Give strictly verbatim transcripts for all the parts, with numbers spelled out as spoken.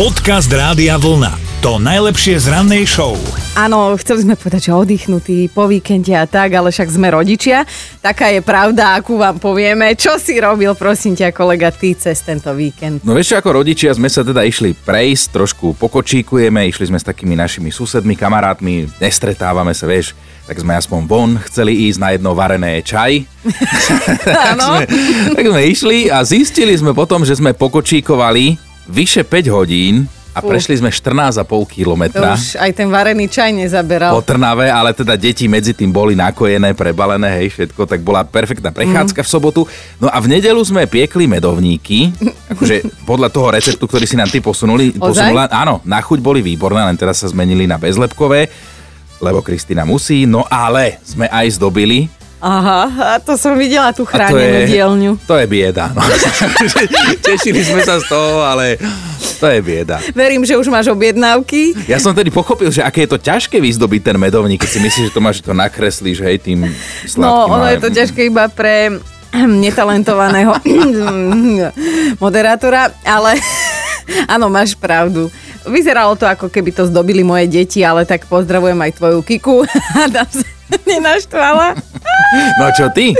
Podcast Rádia Vlna. To najlepšie z rannej show. Áno, chceli sme povedať, že oddychnutí po víkende a tak, ale však sme rodičia. Taká je pravda, akú vám povieme. Čo si robil, prosím ťa, kolega, ty cez tento víkend? No vieš, ako rodičia sme sa teda išli prejsť, trošku pokočíkujeme, išli sme s takými našimi susedmi, kamarátmi, nestretávame sa, vieš, tak sme aspoň von chceli ísť na jedno varené čaj. tak, sme, tak sme išli a zistili sme potom, že sme pokočíkovali vyše päť hodín. A prešli sme štrnásť celá päť kilometra. To už aj ten varený čaj nezaberal. Po Trnave, ale teda deti medzi tým boli nakojené, prebalené, hej, všetko, tak bola perfektná prechádzka mm. v sobotu. No a v nedeľu sme piekli medovníky, akože podľa toho receptu, ktorý si nám ty posunuli, posunula, áno, na chuť boli výborné, len teraz sa zmenili na bezlepkové, lebo Kristína musí, no ale sme aj zdobili. Aha, a to som videla tú chránenú dielňu. To je bieda, no. Tešili sme sa z toho, ale to je bieda. Verím, že už máš objednávky. Ja som tedy pochopil, že aké je to ťažké vyzdobiť ten medovník, keď si myslíš, že to máš, že to nakreslíš, hej, tým sladkým. No, ono je to ťažké iba pre netalentovaného moderátora, ale áno, máš pravdu. Vyzeralo to, ako keby to zdobili moje deti, ale tak pozdravujem aj tvoju Kiku. Adam sa nenaštvala. No čo ty?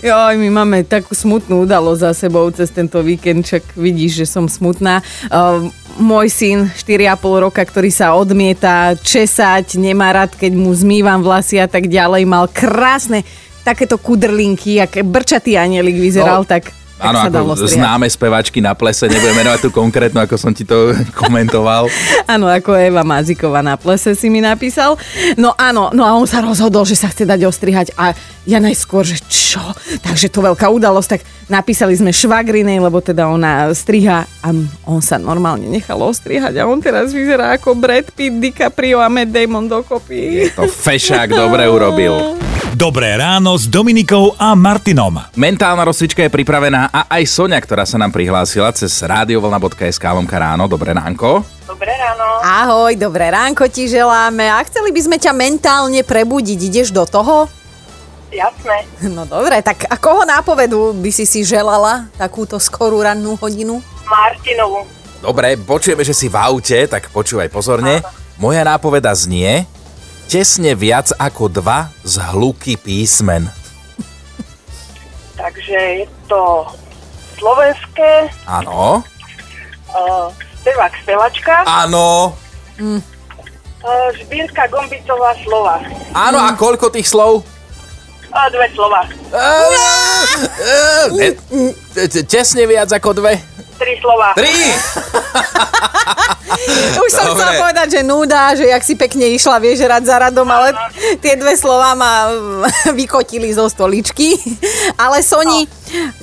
Joj, my máme takú smutnú udalosť za sebou cez tento víkend, čak vidíš, že som smutná. Uh, môj syn, štyri a pol roka, ktorý sa odmieta česať, nemá rád, keď mu zmývam vlasy a tak ďalej, mal krásne takéto kudrlinky, jak brčatý anielik vyzeral, no. tak... Áno, ako známe spevačky na plese, nebudem menovať tu konkrétnu, ako som ti to komentoval. Áno, ako Eva Mázyková na plese si mi napísal. No áno, no a on sa rozhodol, že sa chce dať ostrihať a ja najskôr, že čo? Takže to veľká udalosť, tak napísali sme švagrinej, lebo teda ona striha a on sa normálne nechal ostrihať a on teraz vyzerá ako Brad Pitt, DiCaprio a Matt Damon dokopy. Je to fešák, dobre urobil. Dobré ráno s Dominikou a Martinom. Mentálna rozcvička je pripravená a aj Soňa, ktorá sa nám prihlásila cez radiovolna bodka es ká lomka ráno. Dobré ránko. Dobré ráno. Ahoj, dobré ránko ti želáme a chceli by sme ťa mentálne prebudiť. Ideš do toho? Jasné. No dobre, tak a koho nápovedu by si si želala takúto skorú rannú hodinu? Martinovu. Dobre, počujeme, že si v aute, tak počúvaj pozorne. Aha. Moja nápoveda znie... Tesne viac ako dva zhluky písmen. Takže je to slovenské. Áno. Uh, spevák, spevačka. Áno. Mm. Uh, Žbírka, Gombicová, slova. Áno, mm. a koľko tých slov? Uh, dve slova. Uh, uh, ne, tesne viac ako dve? Tri slova. Tri! Už dobre. Som chcela povedať, že núda, že jak si pekne išla, vieš, rad za radom, ale tie dve slová ma vykotili zo stoličky. Ale Soni,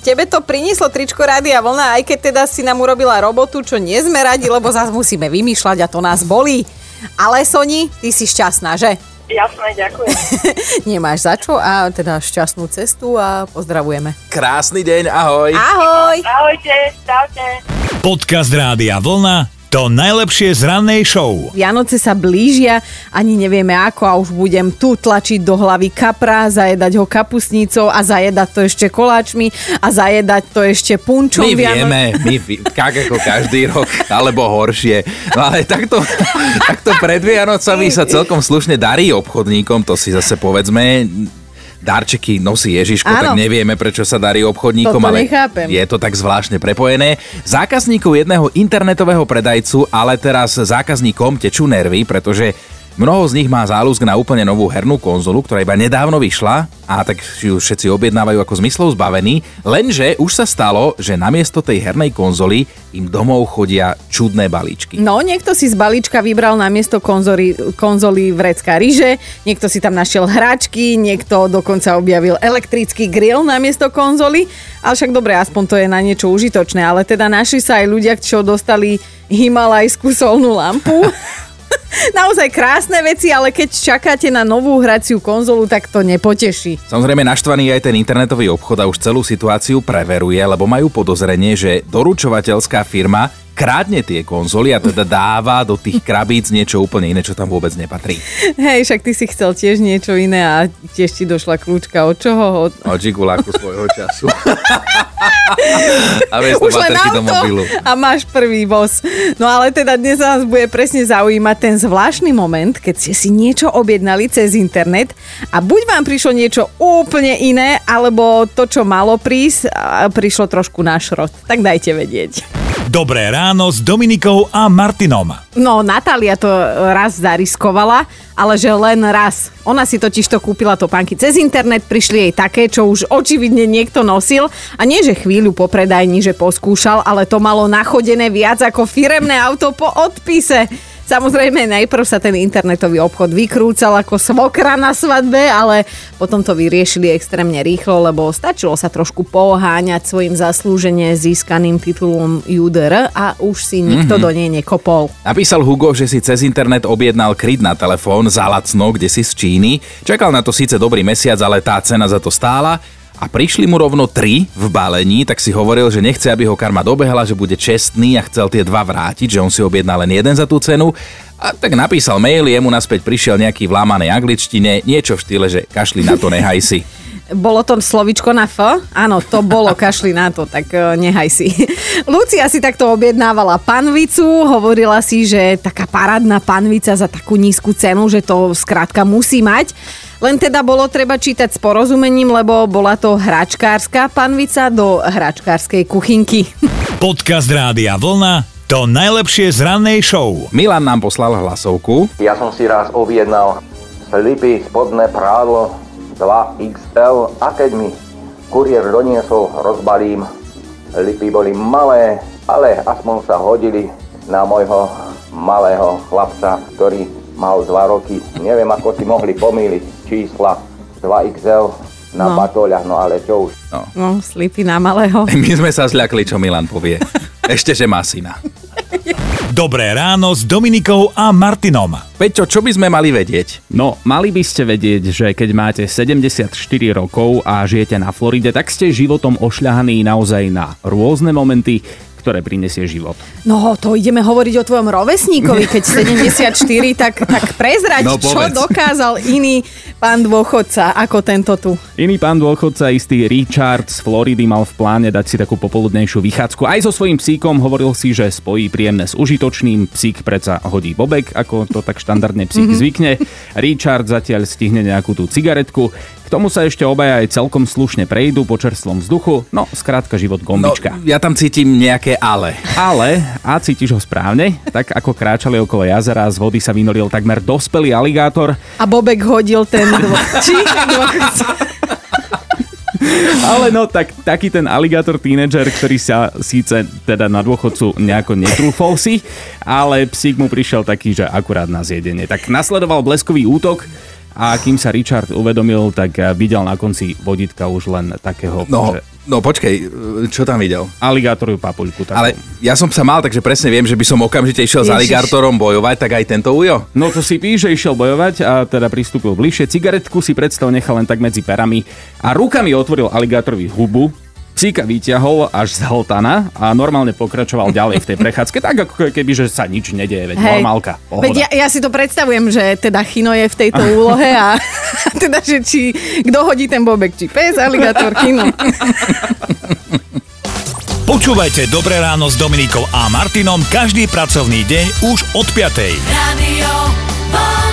tebe to prinieslo tričko Rádia Vlna, aj keď teda si nám urobila robotu, čo nie sme radi, lebo zás musíme vymýšľať a to nás bolí. Ale Soni, ty si šťastná, že? Jasné, ďakujem. Nemáš za čo a teda šťastnú cestu a pozdravujeme. Krásny deň, ahoj. Ahoj. Ahojte, čaute. Podcast Rádia Vlna. To najlepšie z rannej show. Vianoce sa blížia, ani nevieme ako a už budem tu tlačiť do hlavy kapra, zajedať ho kapustnicou a zajedať to ešte koláčmi a zajedať to ešte punčom. My Viano... vieme, my vi- kak ako každý rok, alebo horšie. No ale takto, takto pred Vianocami sa celkom slušne darí obchodníkom, to si zase povedzme... Darčeky nosí Ježiško, áno. Tak nevieme, prečo sa darí obchodníkom, ale je to tak zvláštne prepojené. Zákazníkov jedného internetového predajcu, ale teraz zákazníkom tečú nervy, pretože mnoho z nich má záľusk na úplne novú hernú konzolu, ktorá iba nedávno vyšla a tak ju všetci objednávajú ako zmyslov zbavení, lenže už sa stalo, že namiesto tej hernej konzoly im domov chodia čudné balíčky. No, niekto si z balíčka vybral namiesto konzoly, konzoly vrecká ryže, niekto si tam našiel hračky, niekto dokonca objavil elektrický grill namiesto konzoly, ale však dobre, aspoň to je na niečo užitočné, ale teda našli sa aj ľudia, čo dostali himalajskú solnú lampu. Naozaj krásne veci, ale keď čakáte na novú hraciu konzolu, tak to nepoteší. Samozrejme, naštvaný aj ten internetový obchod a už celú situáciu preveruje, lebo majú podozrenie, že doručovateľská firma kradne tie konzoly a teda dáva do tých krabíc niečo úplne iné, čo tam vôbec nepatrí. Hej, však ty si chcel tiež niečo iné a tiež ti došla kľúčka od čoho? Od, od žiguláku svojho času. A vieš, to baterky do mobilu. A máš prvý boss. No ale teda dnes nás bude presne zaujímať ten zvláštny moment, keď ste si niečo objednali cez internet a buď vám prišlo niečo úplne iné, alebo to, čo malo prísť, prišlo trošku na šrot. Tak dajte vedieť. Dobré ráno s Dominikou a Martinom. No, Natália to raz zariskovala, ale že len raz. Ona si totiž to kúpila topánky cez internet, prišli jej také, čo už očividne niekto nosil. A nie, že chvíľu po predajni, že poskúšal, ale to malo nachodené viac ako firemné auto po odpise. Samozrejme, najprv sa ten internetový obchod vykrúcal ako svokra na svadbe, ale potom to vyriešili extrémne rýchlo, lebo stačilo sa trošku poháňať svojim zaslúžene získaným titulom ú dé er a už si nikto mm-hmm. do nej nekopol. Napísal Hugo, že si cez internet objednal kryt na telefón za lacno, kde si z Číny. Čakal na to síce dobrý mesiac, ale tá cena za to stála. A prišli mu rovno tri v balení, tak si hovoril, že nechce, aby ho karma dobehla, že bude čestný a chcel tie dva vrátiť, že on si objedná len jeden za tú cenu. A tak napísal mail, jemu naspäť prišiel nejaký v lámanej angličtine, niečo v štýle, že kašli na to, nehaj si. Bolo to slovičko na F? Áno, to bolo, kašli na to, tak nehaj si. Lucia si takto objednávala panvicu, hovorila si, že taká parádna panvica za takú nízku cenu, že to skrátka musí mať. Len teda bolo treba čítať s porozumením, lebo bola to hračkárska panvica do hračkárskej kuchynky. Podcast Rádia Vlna. To najlepšie z rannej show. Milan nám poslal hlasovku. Ja som si raz objednal slipy, spodné prádlo dva iks el a keď mi kuriér doniesol, rozbalím. Slipy boli malé, ale aspoň sa hodili na môjho malého chlapca, ktorý mal dva roky. Neviem, ako si mohli pomýliť čísla dva iks el na no. batoľa, no ale čo už. No, no slipy na malého. My sme sa zľakli, čo Milan povie. Ešte, že má syna. Dobré ráno s Dominikou a Martinom. Peťo, čo by sme mali vedieť? No, mali by ste vedieť, že keď máte sedemdesiatštyri rokov a žijete na Floride, tak ste životom ošľahaní naozaj na rôzne momenty, ktoré prinesie život. No, to ideme hovoriť o tvojom rovesníkovi, keď sedemdesiatštyri, tak, tak prezrať, no, čo dokázal iný pán dôchodca ako tento tu. Iný pán dôchodca, istý Richard z Floridy, mal v pláne dať si takú popoludnejšiu vychádzku. Aj so svojím psíkom hovoril si, že spojí príjemné s užitočným. Psík predsa hodí bobek, ako to tak štandardne psík mm-hmm. zvykne. Richard zatiaľ stihne nejakú tú cigaretku. K tomu sa ešte obaja aj celkom slušne prejdú po čerstvom vzduchu. No, skrátka život gombička. No, ja tam cítim nejaké ale. Ale, a cítiš ho správne, tak ako kráčali okolo jazera, z vody sa vynoril takmer dospelý aligátor. A bobek hodil ten dvoch. Ale no, tak, taký ten aligátor tínedžer, ktorý sa síce teda na dôchodcu nejako netrúfol si, ale psík mu prišiel taký, že akurát na zjedenie. Tak nasledoval bleskový útok. A kým sa Richard uvedomil, tak videl na konci vodítka už len takého... No, že... no počkej, čo tam videl? Aligátorovú papuľku. Takú. Ale ja som sa mal, takže presne viem, že by som okamžite išiel Ježiš. s aligátorom bojovať, tak aj tento ujo. No to si píš, že išiel bojovať a teda pristúpil bližšie. Cigaretku si predstav nechal len tak medzi perami a rukami otvoril aligátorovi hubu. Psíka vyťahol až z hltana a normálne pokračoval ďalej v tej prechádzke, tak ako keby, že sa nič nedieje, veď hej, normálka, pohoda. Veď ja, ja si to predstavujem, že teda Chino je v tejto úlohe a teda, že či kto hodí ten bobek, či pes, aligátor, Chino. Počúvajte Dobré ráno s Dominikou a Martinom každý pracovný deň už od piatej. Radio